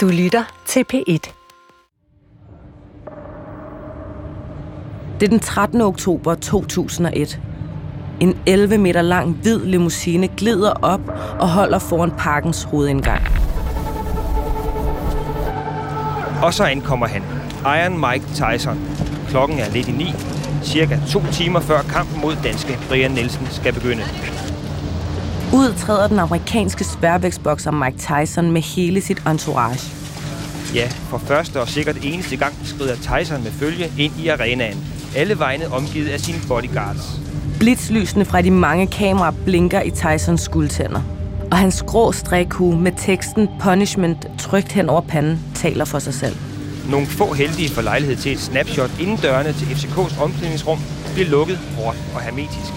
Du lytter til P1. Det er den 13. oktober 2001. En 11 meter lang hvid limousine glider op og holder foran parkens hovedindgang. Og så ankommer han, Iron Mike Tyson. Klokken er lidt i 9, cirka 2 timer før kampen mod danske Brian Nielsen skal begynde. Ud træder den amerikanske sværvægtsbokser Mike Tyson med hele sit entourage. Ja, for første og sikkert eneste gang skrider Tyson med følge ind i arenaen. Alle vegne omgivet af sine bodyguards. Blitzlysene fra de mange kameraer blinker i Tysons skuldtænder. Og hans grå strikhue med teksten Punishment trykt hen over panden taler for sig selv. Nogle få heldige får lejlighed til et snapshot inden dørene til FCK's omklædningsrum bliver lukket hårdt og hermetisk.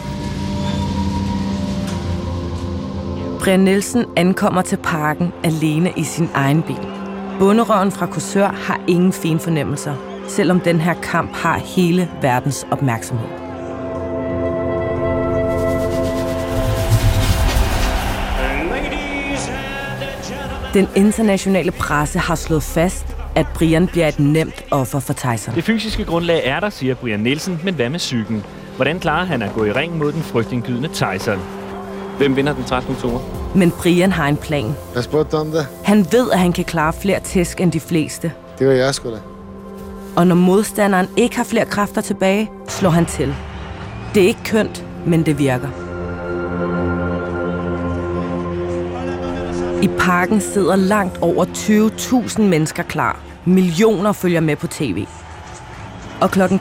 Brian Nielsen ankommer til parken alene i sin egen bil. Bonderøven fra Corsair har ingen fine fornemmelser, selvom den her kamp har hele verdens opmærksomhed. Den internationale presse har slået fast, at Brian bliver et nemt offer for Tyson. Det fysiske grundlag er der, siger Brian Nielsen, men hvad med psyken? Hvordan klarer han at gå i ring mod den frygtindgydende Tyson? Hvem vinder den 13. oktober? Men Brian har en plan. Jeg spurgte om det. Han ved, at han kan klare flere tæsk end de fleste. Det var jeg sgu da. Og når modstanderen ikke har flere kræfter tilbage, slår han til. Det er ikke kønt, men det virker. I parken sidder langt over 20.000 mennesker klar. Millioner følger med på tv. Og kl. 23.00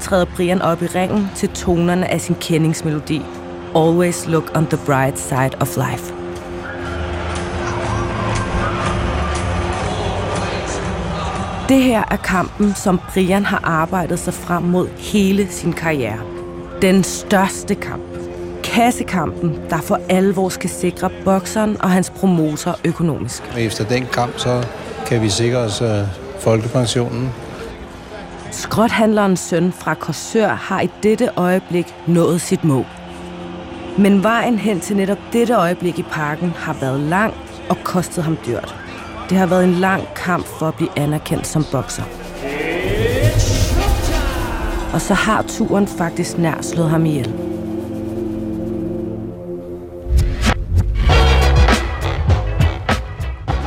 træder Brian op i ringen til tonerne af sin kendingsmelodi. Always look on the bright side of life. Det her er kampen, som Brian har arbejdet sig frem mod hele sin karriere. Den største kamp. Kassekampen, der for alvor skal sikre bokseren og hans promotor økonomisk. Efter den kamp, så kan vi sikre os folkepensionen. Skrothandlerens søn fra Corsair har i dette øjeblik nået sit mål. Men vejen hen til netop dette øjeblik i parken har været lang og kostet ham dyrt. Det har været en lang kamp for at blive anerkendt som bokser. Og så har turen faktisk nær slået ham ihjel.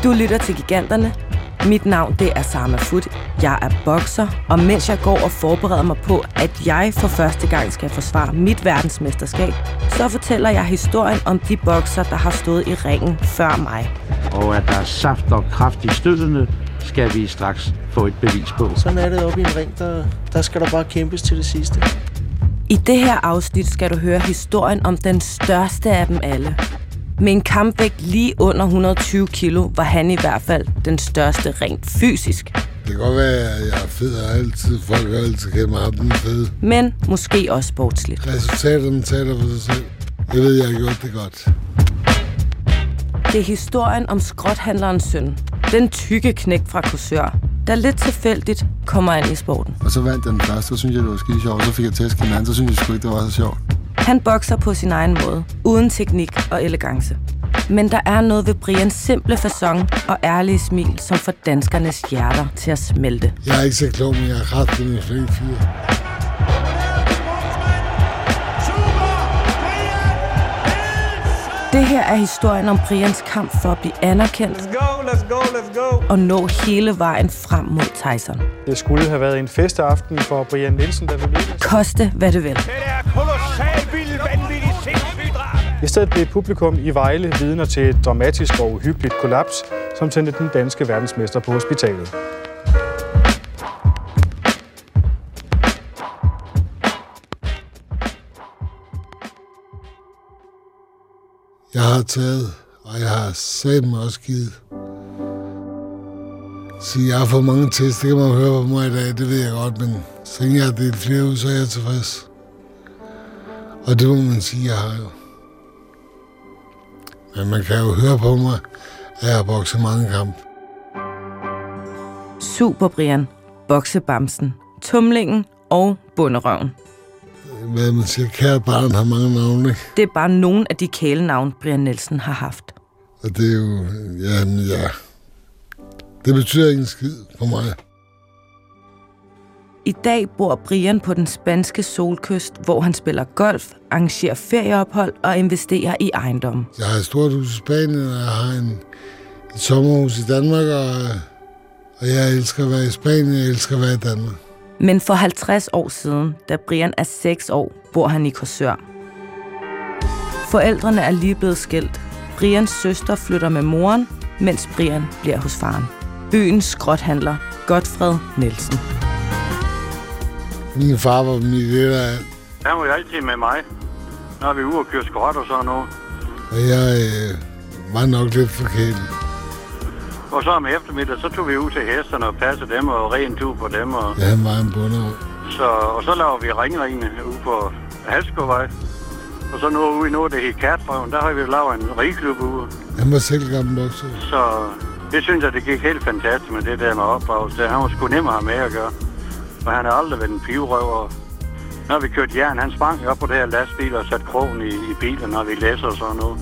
Du lytter til Giganterne. Mit navn det er Samafut. Jeg er bokser, og mens jeg går og forbereder mig på, at jeg for første gang skal forsvare mit verdensmesterskab, så fortæller jeg historien om de bokser, der har stået i ringen før mig. Og at der er saft og kraft i støttene, skal vi straks få et bevis på. Sådan er det oppe i en ring, der skal der bare kæmpes til det sidste. I det her afsnit skal du høre historien om den største af dem alle. Med en kampvægt lige under 120 kilo var han i hvert fald den største rent fysisk. Det kan godt være, at jeg er fed og altid, folk har altid kendt mig den fede. Men måske også sportsligt. Resultaterne taler for sig selv. Jeg ved, jeg har gjort det godt. Det er historien om skrothandlerens søn. Den tykke knæk fra Corsair, der lidt tilfældigt kommer ind i sporten. Og så vandt jeg den første, så synes jeg, det var skide sjovt. Så fik jeg tæsk hinanden, så synes jeg sgu ikke, det var så sjovt. Han bokser på sin egen måde, uden teknik og elegance. Men der er noget ved Brians simple facon og ærlige smil, som får danskernes hjerter til at smelte. Jeg er ikke så klog, men jeg er ret den flink fyr. Det her er historien om Brians kamp for at blive anerkendt og nå hele vejen frem mod Tyson. Det skulle have været en festaften for Brian Nielsen, der ville koste hvad det vil. I stedet blev publikum i Vejle vidner til et dramatisk og uhyggeligt kollaps, som sendte den danske verdensmester på hospitalet. Jeg har taget, og jeg har satme også givet. Så jeg har fået mange test, det kan man høre på mig i dag, det ved jeg godt, men så længe jeg har delt flere ud, så er jeg tilfreds. Og det må man sige, jeg har jo. Men man kan jo høre på mig, at jeg har bokset mange kampe. Super Brian, boksebamsen, tumlingen og bunderøven. Hvad man siger, kære barn har mange navne, ikke? Det er bare nogle af de kælenavne, Brian Nielsen har haft. Og det er jo, jamen ja, Det betyder ikke en skid for mig. I dag bor Brian på den spanske solkyst, hvor han spiller golf, arrangerer ferieophold og investerer i ejendomme. Jeg har et stort hus i Spanien, og jeg har et sommerhus i Danmark, og jeg elsker at være i Spanien, jeg elsker at være i Danmark. Men for 50 år siden, da Brian er 6 år, bor han i Corsair. Forældrene er lige blevet skilt. Brians søster flytter med moren, mens Brian bliver hos faren. Øens skrothandler, Godfred Nielsen. Min far var min leder. Han var jo altid med mig, når vi er ude og kører skrot og sådan noget. Og jeg var nok lidt forkælet. Og så om eftermiddag, så tog vi ud til hesterne og passede dem og rent ud på dem. Og... ja, han var en bunderød. Og så laver vi ringringene ude på Halskovvej. Og så nu ude i noget, det hed Katbrøven, der har vi lavet en rigeklub ude. Han var selv gammel også. Så det synes jeg, det gik helt fantastisk med det der med opdragelse. Han var sgu nemmere at have med at gøre. Og han har aldrig været en pivrøver. Når vi kørte jern, han sprang op på det her lastbil og satte krogen i bilen, når vi læser og sådan noget.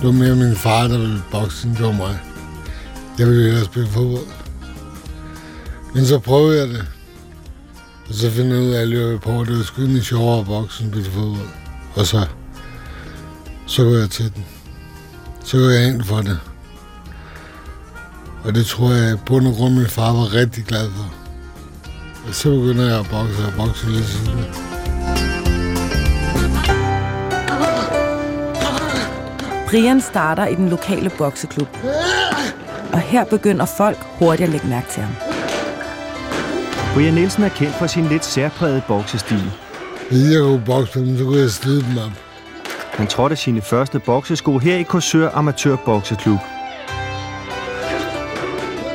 Det var mere min far, der ville bokse, end det var mig. Jeg ville hellere spille fodbold. Men så prøvede jeg det. Og så finder jeg ud af, at jeg løber på, at det var sgu egentlig sjovere at bokse, end spille fodbold. Og så går jeg til den. Så går jeg ind for det. Og det tror jeg, på grund af min far var rigtig glad for. Og så begynder jeg at bokse og bokse lige siden. Brian starter i den lokale bokseklub. Og her begynder folk hurtigt at lægge mærke til ham. Brian Nielsen er kendt for sin lidt særprægede boksestil. Hvis jeg kunne bokse dem, så kunne jeg slide dem op. Han trådte sine første boksesko her i Corsair Amatør Bokseklub.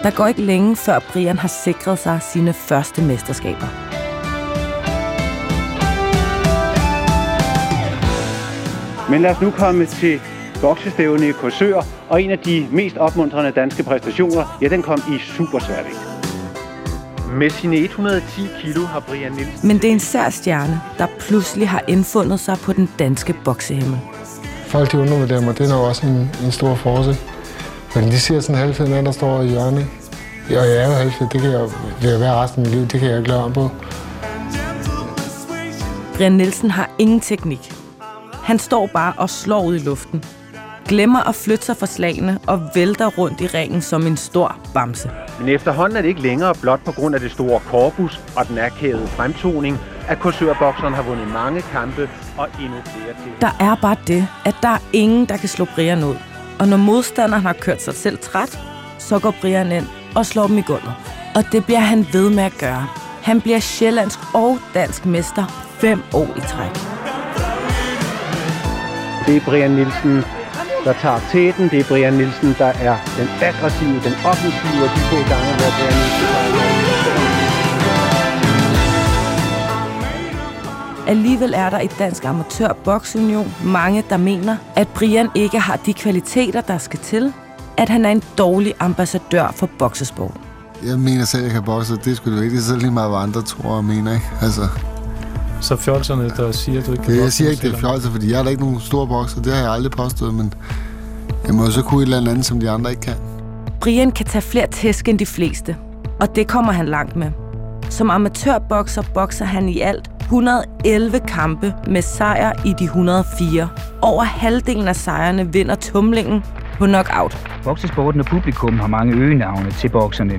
Der går ikke længe, før Brian har sikret sig sine første mesterskaber. Men lad os nu komme til boksestævne i Corsair, og en af de mest opmuntrende danske præstationer, ja, den kom i supersværvægt. Med sine 110 kilo har Brian Nielsen... Men det er en sær stjerne, der pludselig har indfundet sig på den danske boksehimmel. Folk, de undervurderer mig, det er nok også en stor forskel. Men de siger sådan en halvfed mand, der står i hjørnet. Og jeg er jo halvfed, det kan jeg jo være resten af mit liv, det kan jeg ikke lade om på. Brian Nielsen har ingen teknik. Han står bare og slår ud i luften. Glemmer at flytte sig fra slagene og vælter rundt i ringen som en stor bamse. Men efterhånden er det ikke længere blot på grund af det store korpus og den akavede fremtoning, at Corsair-bokseren har vundet mange kampe og endnu flere til. Der er bare det, at der er ingen, der kan slå Brian ud. Og når modstanderen har kørt sig selv træt, så går Brian ind og slår dem i gulvet. Og det bliver han ved med at gøre. Han bliver sjællandsk og dansk mester 5 år i træk. Det er Brian Nielsen, der tager teten. Det er Brian Nielsen, der er den aggressive, den offensive, og de to gange, hvor Brian Nielsen er. Alligevel er der i Dansk Amatør Boksunion mange, der mener, at Brian ikke har de kvaliteter, der skal til, at han er en dårlig ambassadør for boksesport. Jeg mener selv, at jeg kan bokse, det er sgu det vigtigt, så lige meget, hvad andre tror og mener, ikke? Altså... Så fjolserne, der siger, at du ikke kan bokse? Jeg siger ikke, det er fjolser, fordi jeg er da ikke nogen store bokser. Det har jeg aldrig påstået, men jeg må så kunne et eller andet, som de andre ikke kan. Brian kan tage flere tæsk end de fleste, og det kommer han langt med. Som amatørbokser bokser han i alt 111 kampe med sejr i de 104. Over halvdelen af sejrene vinder tumlingen på knockout. Boksesporten og publikum har mange øgenavne til bokserne.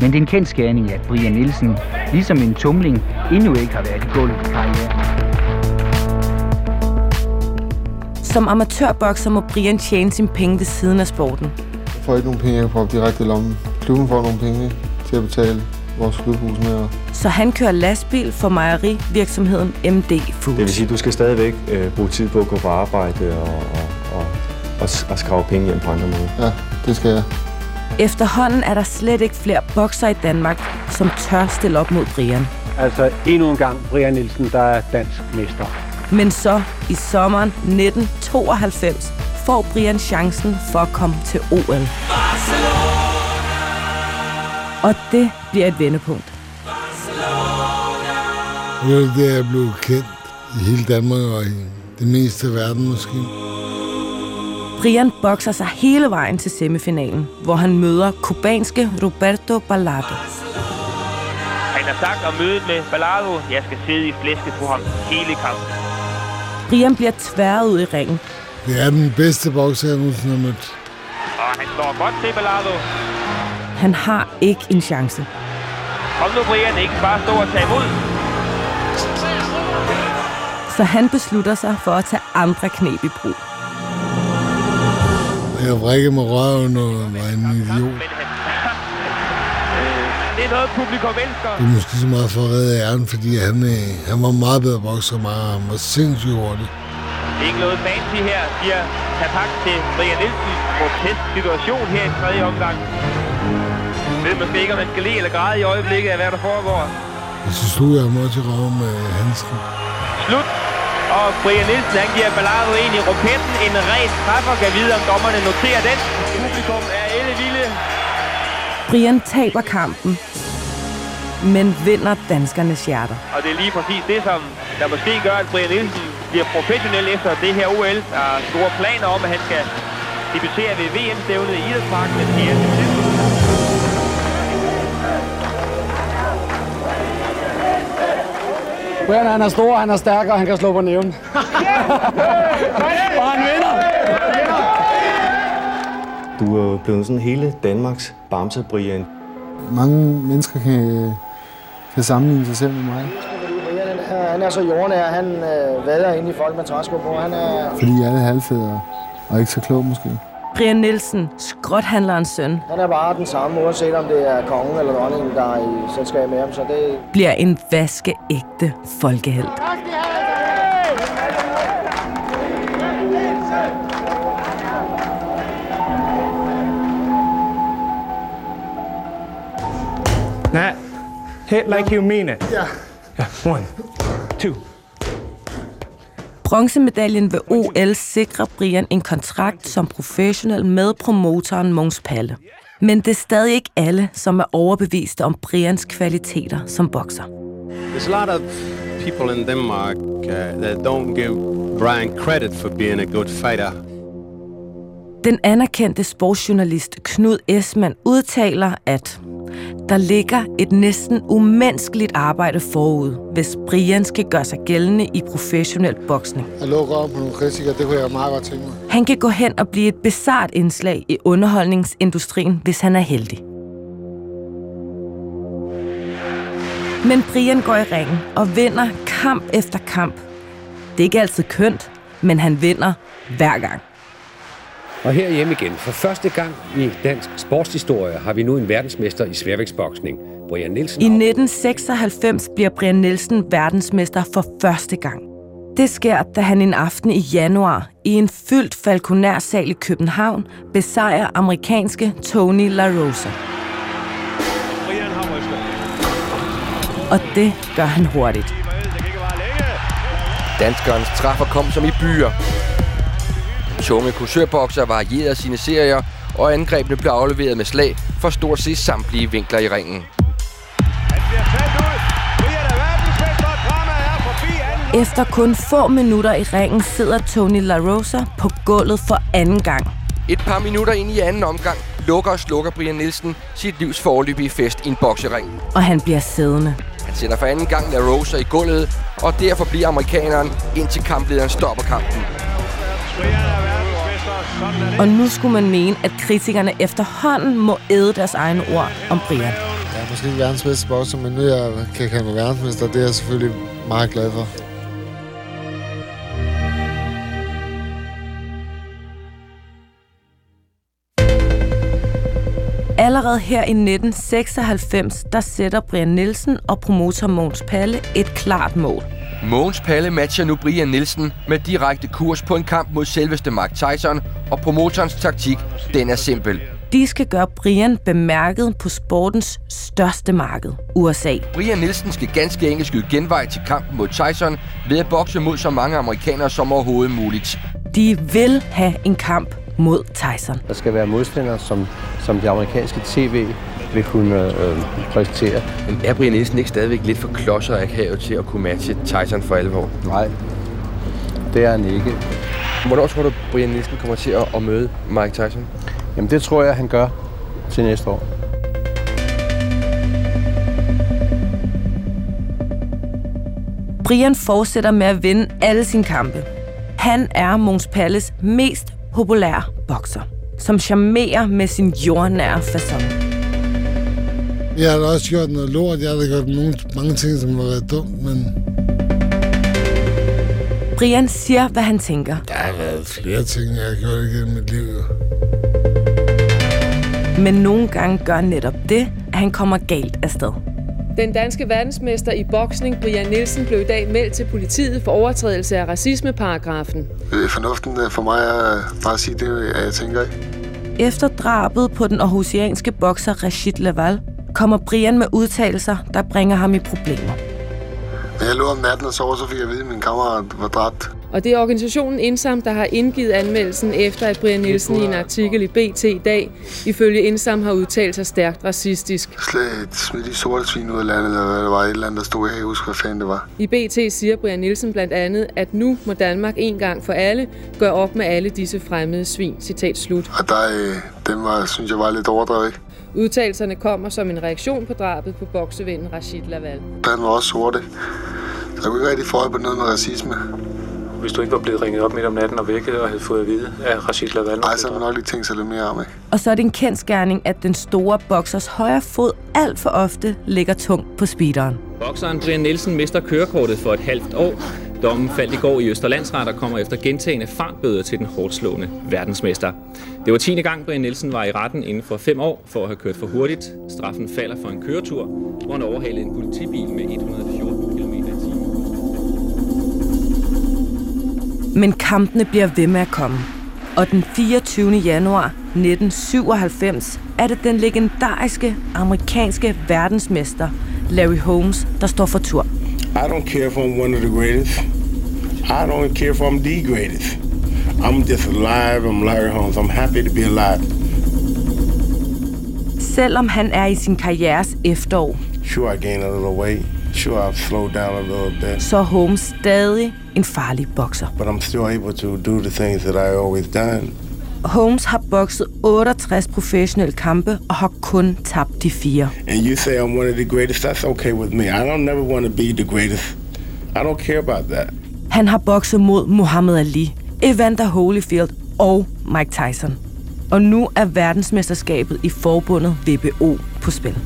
Men det er en kendt skærning, at Brian Nielsen, ligesom en tumling, endnu ikke har været i gulvet på karrieren. Som amatørbokser må Brian tjene sine penge ved siden af sporten. Jeg får ikke nogen penge, jeg får direkte i lommen. Klubben får nogle penge til at betale vores klubhus med. Så han kører lastbil for mejerivirksomheden MD Foods. Det vil sige, at du skal stadigvæk bruge tid på at gå på arbejde og skrave penge hjem på andre måder. Ja, det skal jeg. Efterhånden er der slet ikke flere bokser i Danmark, som tør stille op mod Brian. Altså endnu en gang Brian Nielsen, der er dansk mester. Men så i sommeren 1992 får Brian chancen for at komme til OL. Barcelona! Og det bliver et vendepunkt. Barcelona! Det er jeg blevet kendt i hele Danmark og i det meste af verden måske. Brian bokser sig hele vejen til semifinalen, hvor han møder kubanske Roberto Balado. Han har sagt om mødet med Balado, jeg skal sidde i flæsket på ham hele kampen. Brian bliver tværet ud i ringen. Det er den bedste bokser, jeg nogensinde har mødt. Og han står godt til Balado. Han har ikke en chance. Kom nu, Brian, ikke bare stå og tage imod. Så han beslutter sig for at tage andre knep i brug. Jeg vrikkede mig røven, og var en idiot. Det er noget, publikum elsker. Det er måske så meget for at redde æren, fordi han var meget bedre bokser end mig, og han var sindssygt hurtig. Det er ikke noget fancy her, siger Tapak til Brian Nielsen. Protest situation her i tredje omgang. Jeg ved måske ikke, om man skal lide eller græde i øjeblikket af, hvad der foregår. Og så slog jeg ham også i røven med handsken. Slut! Og Brian Nielsen, han giver Balado ind i rumpetten. En ren træffer, kan vide, om dommerne noterer den. Publikum er ellevilde. Brian taber kampen, men vinder danskernes hjerter. Og det er lige præcis det, som der måske gør, at Brian Nielsen bliver professionel efter det her OL. Der er store planer om, at han skal debutere ved VM-stævnet i Idrætsparken den 4. Brian, han er stor, han er stærk, og han kan slå på næven. Og han vinder! Du er jo blevet sådan hele Danmarks bamse, Brian. Mange mennesker kan sammenligne sig selv med mig. Han er så jordnær, han vader ind i folk med træsko på. Han er... Fordi alle er halvfædre, og ikke så klog måske. Brian Nielsen, skrothandlerens søn. Han er bare den samme, uanset om det er kongen eller dronningen, der er i selskab med ham, så det... Bliver en vaskeægte folkehelt. Nej, hit like you mean it. Ja. Yeah. 1, 2... Bronzemedaljen ved OL sikrer Brian en kontrakt som professionel med promotoren Mogens Palle. Men det er stadig ikke alle, som er overbeviste om Brians kvaliteter som bokser. There's a lot of people in Denmark that don't give Brian credit for being a good fighter. Den anerkendte sportsjournalist Knud Esmann udtaler, at der ligger et næsten umenneskeligt arbejde forud, hvis Brian skal gøre sig gældende i professionel boksning. Han kan gå hen og blive et bizart indslag i underholdningsindustrien, hvis han er heldig. Men Brian går i ringen og vinder kamp efter kamp. Det er ikke altid kønt, men han vinder hver gang. Og her hjem igen. For første gang i dansk sportshistorie har vi nu en verdensmester i sværvægtsboksning, Brian Nielsen. I 1996 bliver Brian Nielsen verdensmester for første gang. Det sker, da han en aften i januar i en fyldt falconer-sal i København besejrer amerikanske Tony La Rosa. Og det gør han hurtigt. Danskerens træffer kom som i byer. Tunge kursørbokser varierede sine serier, og angrebene blev afleveret med slag for stort set samtlige vinkler i ringen. Efter kun få minutter i ringen sidder Tony La Rosa på gulvet for anden gang. Et par minutter ind i anden omgang lukker og slukker Brian Nielsen sit livs foreløbige fest i en boksering. Og han bliver siddende. Han sender for anden gang La Rosa i gulvet, og derfor bliver amerikaneren, indtil kamplederen stopper kampen. Og nu skulle man mene, at kritikerne efterhånden må æde deres egne ord om Brian. Jeg er måske ikke verdensmester bokser, men nu jeg kan kalde mig verdensmester, det er jeg selvfølgelig meget glad for. Allerede her i 1996, der sætter Brian Nielsen og promotor Mogens Palle et klart mål. Mogens Palle matcher nu Brian Nielsen med direkte kurs på en kamp mod selveste Mike Tyson, og promotorens taktik, den er simpel. De skal gøre Brian bemærket på sportens største marked, USA. Brian Nielsen skal ganske enkelt skyde genvej til kampen mod Tyson ved at bokse mod så mange amerikanere som overhovedet muligt. De vil have en kamp mod Tyson. Der skal være modstandere, som det amerikanske tv vil kunne præsentere. Men er Brian Nielsen ikke stadigvæk lidt for klodser af havet til at kunne matche Tyson for alvor? Nej, det er han ikke. Hvornår tror du, Brian Nielsen kommer til at møde Mike Tyson? Jamen det tror jeg, han gør til næste år. Brian fortsætter med at vinde alle sine kampe. Han er Mogens Palles mest populære bokser, som charmerer med sin jordnære facon. Jeg har også gjort noget lort. Jeg har da gjort mange ting, som var ret dumt, men... Brian siger, hvad han tænker. Der har været flere ting, jeg har gjort igennem mit liv. Men nogle gange gør netop det, at han kommer galt afsted. Den danske verdensmester i boksning, Brian Nielsen, blev i dag meldt til politiet for overtrædelse af racismeparagrafen. Fornuften for mig er bare at sige det, jeg tænker. Efter drabet på den aarhusianske bokser Rashid Lavall, kommer Brian med udtalelser, der bringer ham i problemer. Jeg lå om natten og sov, så fik jeg at vide, at min kammerat var dræbt. Og det er organisationen Insam, der har indgivet anmeldelsen, efter at Brian Nielsen i en artikel i BT i dag, ifølge Insam, har udtalt sig stærkt racistisk. Slet smid de sorte svin ud af landet, eller der var et eller andet, der stod her, jeg husker, hvad fanden det var. I BT siger Brian Nielsen blandt andet, at nu må Danmark en gang for alle gøre op med alle disse fremmede svin. Citat slut. Og den synes jeg var lidt overdrevet. Udtalelserne kommer som en reaktion på drabet på boksevennen Rashid Lavall. Han var også sorte. Jeg kunne ikke rigtig forholde på noget med racisme. Hvis du ikke var blevet ringet op midt om natten og vækket og havde fået at vide af Rashid Lavall... Nej, så har man nok lige tænkt sig lidt mere om, ikke? Og så er det en kendsgerning, at den store boksers højre fod alt for ofte ligger tungt på speederen. Bokseren Brian Nielsen mister kørekortet for et halvt år. Dommen faldt i går i Østerlandsret og kommer efter gentagende fartbøder til den hårdslående verdensmester. Det var 10. gang, Brian Nielsen var i retten inden for 5 år for at have kørt for hurtigt. Straffen falder for en køretur, hvor han overhalede en politibil med 114 km/t. Men kampene bliver ved med at komme. Og den 24. januar 1997 er det den legendariske amerikanske verdensmester Larry Holmes, der står for tur. I don't care if I'm one of the greatest. I don't care if I'm the greatest. I'm just alive. I'm Larry Holmes. I'm happy to be alive. Selvom han er i sin karrieres efterår. Sure, I gained a little weight. Sure, I've slowed down a little bit. Så Holmes stadig en farlig bokser. But I'm still able to do the things that I always done. Holmes har bokset 68 professionelle kampe og har kun tabt de 4. And you say I'm one of the greatest. That's okay with me. I don't never want to be the greatest. I don't care about that. Han har bokset mod Muhammad Ali, Evander Holyfield og Mike Tyson. Og nu er verdensmesterskabet i forbundet WBO på spil.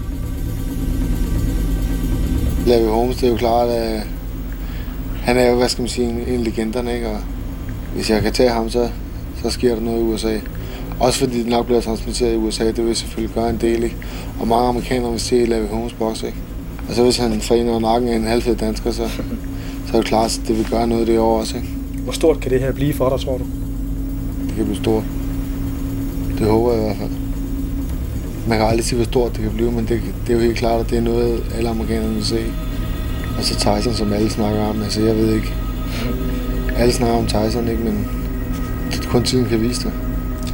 Larry Holmes, det er jo klart, at han er jo, hvad skal man sige, en legende, ikke? Og hvis jeg kan tage ham, så sker der noget i USA. Også fordi det nok bliver transmitteret i USA, det vil selvfølgelig gøre en del, ikke? Og mange amerikanere vil se Larry Holmes boks, ikke? Og så hvis han forener nakken af en halvfed dansker, så er det klart, at det vil gøre noget det år også, ikke? Hvor stort kan det her blive for dig, tror du? Det kan blive stort. Det håber jeg i hvert fald. Man kan aldrig sige, hvor stort det kan blive, men det er jo helt klart, at det er noget, alle amerikanerne vil se. Og så Tyson, som alle snakker om. Altså, jeg ved ikke. Alle snakker om Tyson, ikke? Men kun tiden kan vise det.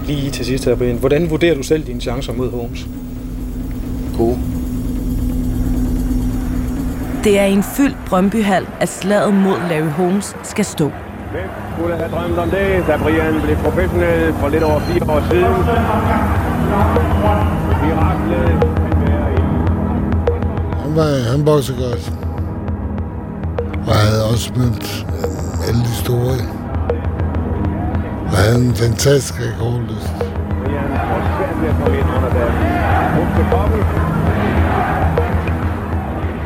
Lige til sidst her, Brian. Hvordan vurderer du selv dine chancer mod Holmes? Gode. Det er en fyldt Brømbyhal, at slaget mod Larry Holmes skal stå. Hvem skulle have drømt om det, da Brian blev professionel for lidt over 4 år siden? Miraklet kan være i. Han boksede godt. Og havde også mødt alle de store. Og havde en fantastisk rekordlyst. Brian var svært ved at komme ind under der. Hun til koppen.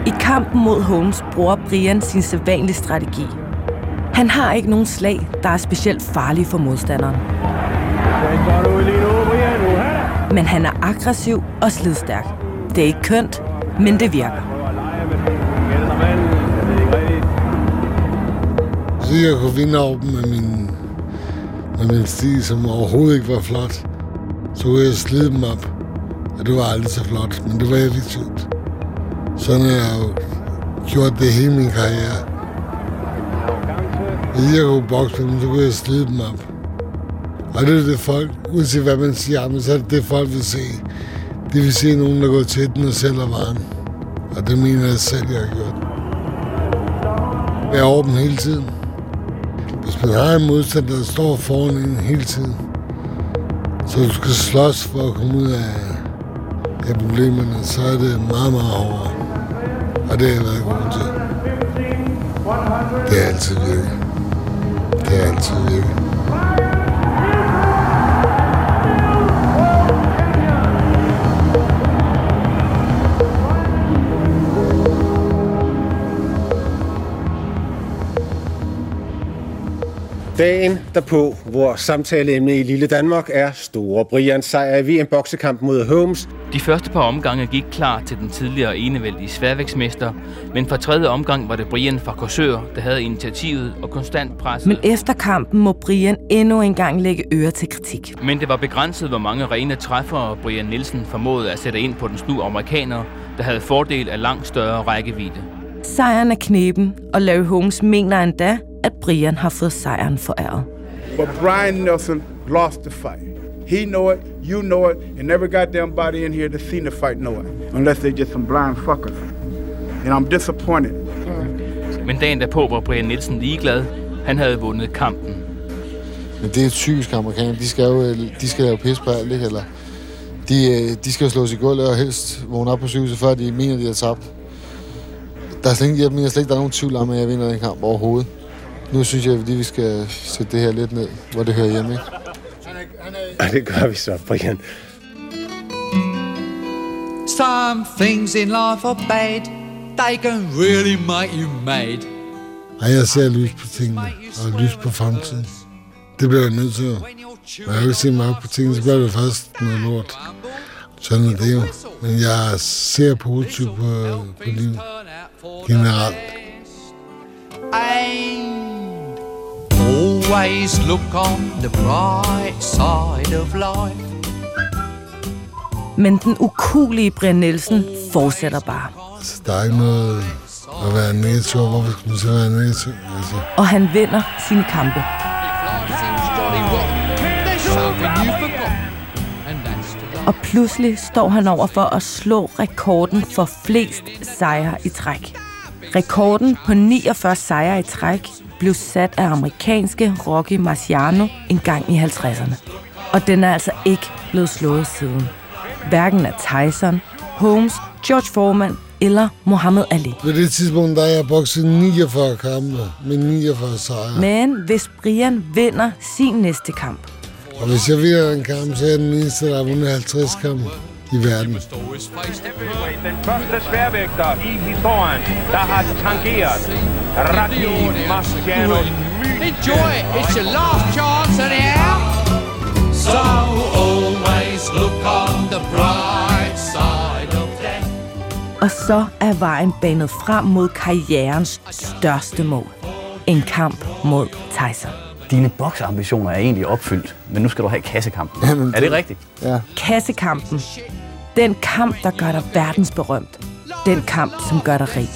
I kampen mod Holmes bruger Brian sin sædvanlige strategi. Han har ikke nogen slag, der er specielt farlige for modstanderen. Men han er aggressiv og slidstærk. Det er ikke kønt, men det virker. Så jeg kunne vinde over dem med min stil, som overhovedet ikke var flot. Så kunne jeg slide dem op. Og det var aldrig så flot, men det var effektivt. Sådan har jeg jo gjort det hele min karriere. Hvis jeg kunne bokse dem, så kunne jeg slide dem op. Og det er det folk, uanset hvad man siger, men så er det folk vil se. De vil se nogen, der går til den og sælger varen. Og det mener jeg selv, jeg har gjort. Jeg er over dem hele tiden. Hvis man har en modstander, der står foran en hele tiden, så du skal slås for at komme ud af problemerne, så er det meget, meget hårdere. Og det er jeg været god til. Det er altid virkelig. Det er altid virkelig. Dagen derpå, hvor samtaleemnet i Lille Danmark er store Brians sejr i VM-boksekampen mod Holmes. De første par omgange gik klar til den tidligere enevældige sværvægtsmester, men fra tredje omgang var det Brian fra Corsair, der havde initiativet og konstant presset. Men efter kampen må Brian endnu engang lægge øre til kritik. Men det var begrænset, hvor mange rene træffere Brian Nielsen formåede at sætte ind på den snu amerikaner, der havde fordel af langt større rækkevidde. Sejren er kneben, og Larry Holmes mener endda, at Brian har fået sejren foræret. But Brian Nielsen lost the fight. He know it, you know it, and every goddamn body in here that's seen the fight know it. Unless they're just some blind fuckers. And I'm disappointed. Men dagen derpå var Brian Nielsen ligeglad. Han havde vundet kampen. Men det er typisk amerikaner. De skal jo pisse på alt, eller de skal jo slås i gulvet og helst vågne op på sygehuset, før de mener, de har tabt. Der er slet ikke, der er nogen tvivl om, at jeg vinder den kamp overhovedet. Nu synes jeg, at vi skal sætte det her lidt ned, hvor det hører hjemme, ikke? Og det gør vi så, Brian. Some things in life are bad. They can really make you mad. Ej, jeg ser lys på tingene, og lys på fremtiden. Det bliver jeg nødt til. Når jeg ikke ser meget på tingene, så bliver det først noget lort. Sådan er det jo. Men jeg ser positivt på livet. Generelt. Always look on the bright side of life. Men den ukulige Brian Nielsen fortsætter bare. Altså, der er ikke noget at være negativ. Hvorfor skulle man så være negativ? Altså. Og han vinder sine kampe. Og pludselig står han over for at slå rekorden for flest sejre i træk. Rekorden på 49 sejre i træk blev sat af amerikanske Rocky Marciano engang i 50'erne. Og den er altså ikke blevet slået siden. Hverken af Tyson, Holmes, George Foreman eller Muhammad Ali. På det tidspunkt der jeg bokset 49 kampe med 49 sejre. Men hvis Brian vinder sin næste kamp. Og hvis jeg vinder en kamp, så er den eneste, der har vundet 50 kampe i verden. Den første sværvægter i historien, der har tangeret Rocky Marciano. Enjoy it. It's your last chance and out. So always look on the bright side of death. Og så er vejen banet frem mod karrierens største mål. En kamp mod Tyson. Dine bokseambitioner er egentlig opfyldt, men nu skal du have kassekampen. Jamen, er det rigtigt? Ja. Kassekampen. Den kamp, der gør dig verdensberømt. Den kamp, som gør dig rig.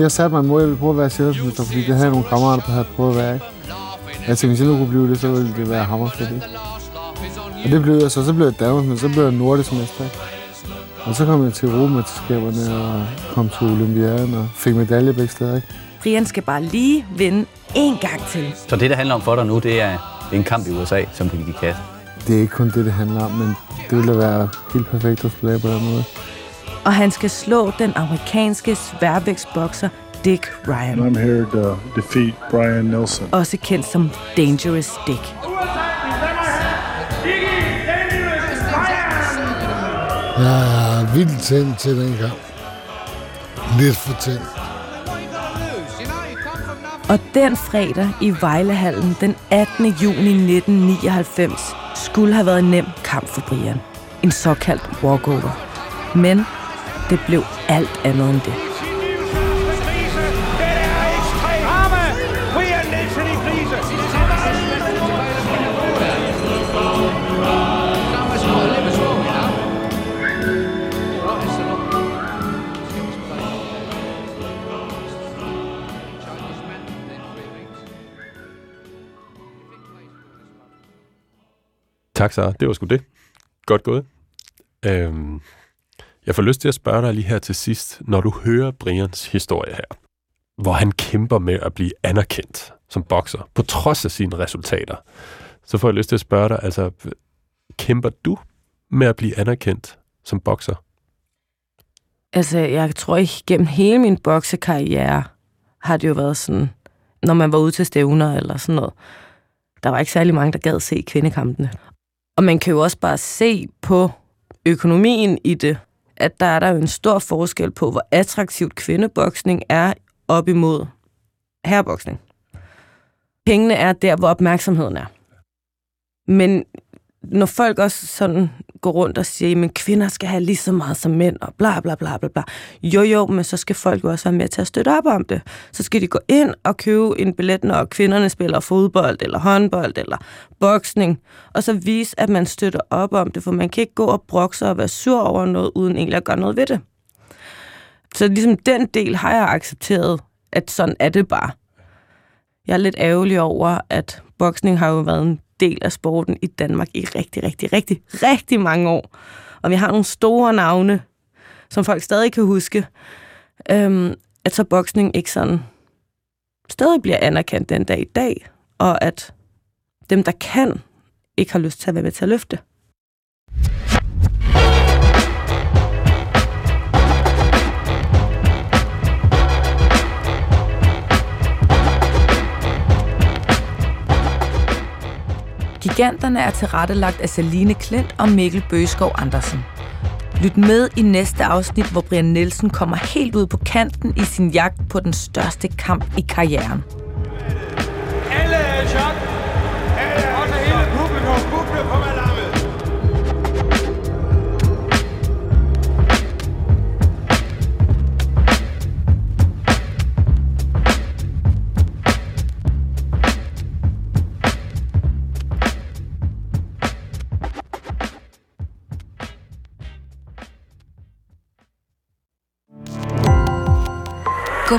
Jeg satte mig en måde, jeg ville prøve at være selvmester, fordi det havde nogle kammerater, der havde prøvet at være. Jeg tænkte, hvis jeg nu kunne blive det, så ville det være hammerfedt. Og det blev jeg så. Så blev jeg Danmark, men så blev jeg nordisk mester. Og så kom jeg til Europamesterskaberne og kom til Olympiaden og fik medalje begge steder. Brian skal bare lige vinde en gang til. Så det, der handler om for dig nu, det er en kamp i USA, som du gik i kasse. Det er ikke kun det, det handler om, men det ville være helt perfekt at spille på den måde. Og han skal slå den amerikanske sværvægtsbokser Dick Ryan. I'm here to defeat Brian Nielsen. Også kendt som Dangerous Dick. Jeg er vildt tændt til den kamp. Lidt for tændt. Og den fredag i Vejlehallen den 18. juni 1999 skulle have været en nem kamp for Brian. En såkaldt walkover. Men det blev alt andet end det. Tak, Sara. Det var sgu det. Godt gået. Jeg får lyst til at spørge dig lige her til sidst, når du hører Brians historie her, hvor han kæmper med at blive anerkendt, som bokser, på trods af sine resultater, så får jeg lyst til at spørge dig, altså, kæmper du med at blive anerkendt som bokser? Altså, jeg tror ikke, gennem hele min boksekarriere har det jo været sådan, når man var ude til stævner eller sådan noget, der var ikke særlig mange, der gad se kvindekampene. Og man kan jo også bare se på økonomien i det, at der er der jo en stor forskel på, hvor attraktivt kvindeboksning er op imod herreboksning. Pengene er der, hvor opmærksomheden er. Men når folk også sådan går rundt og siger, men kvinder skal have lige så meget som mænd, og bla bla bla bla bla. Jo, men så skal folk jo også være med til at støtte op om det. Så skal de gå ind og købe en billet, når kvinderne spiller fodbold, eller håndbold, eller boksning, og så vise, at man støtter op om det, for man kan ikke gå og brokse og være sur over noget, uden egentlig at gøre noget ved det. Så ligesom den del har jeg accepteret, at sådan er det bare. Jeg er lidt ærgerlig over, at boksning har jo været en del af sporten i Danmark i rigtig mange år. Og vi har nogle store navne, som folk stadig kan huske, at så boksning ikke sådan stadig bliver anerkendt den dag i dag, og at dem, der kan, ikke har lyst til at være med til at løfte. Giganterne er tilrettelagt af Celine Clint og Mikkel Bøgskov-Andersen. Lyt med i næste afsnit, hvor Brian Nielsen kommer helt ud på kanten i sin jagt på den største kamp i karrieren. Alle er chok. Alle er også hele publikum. Publikum er gå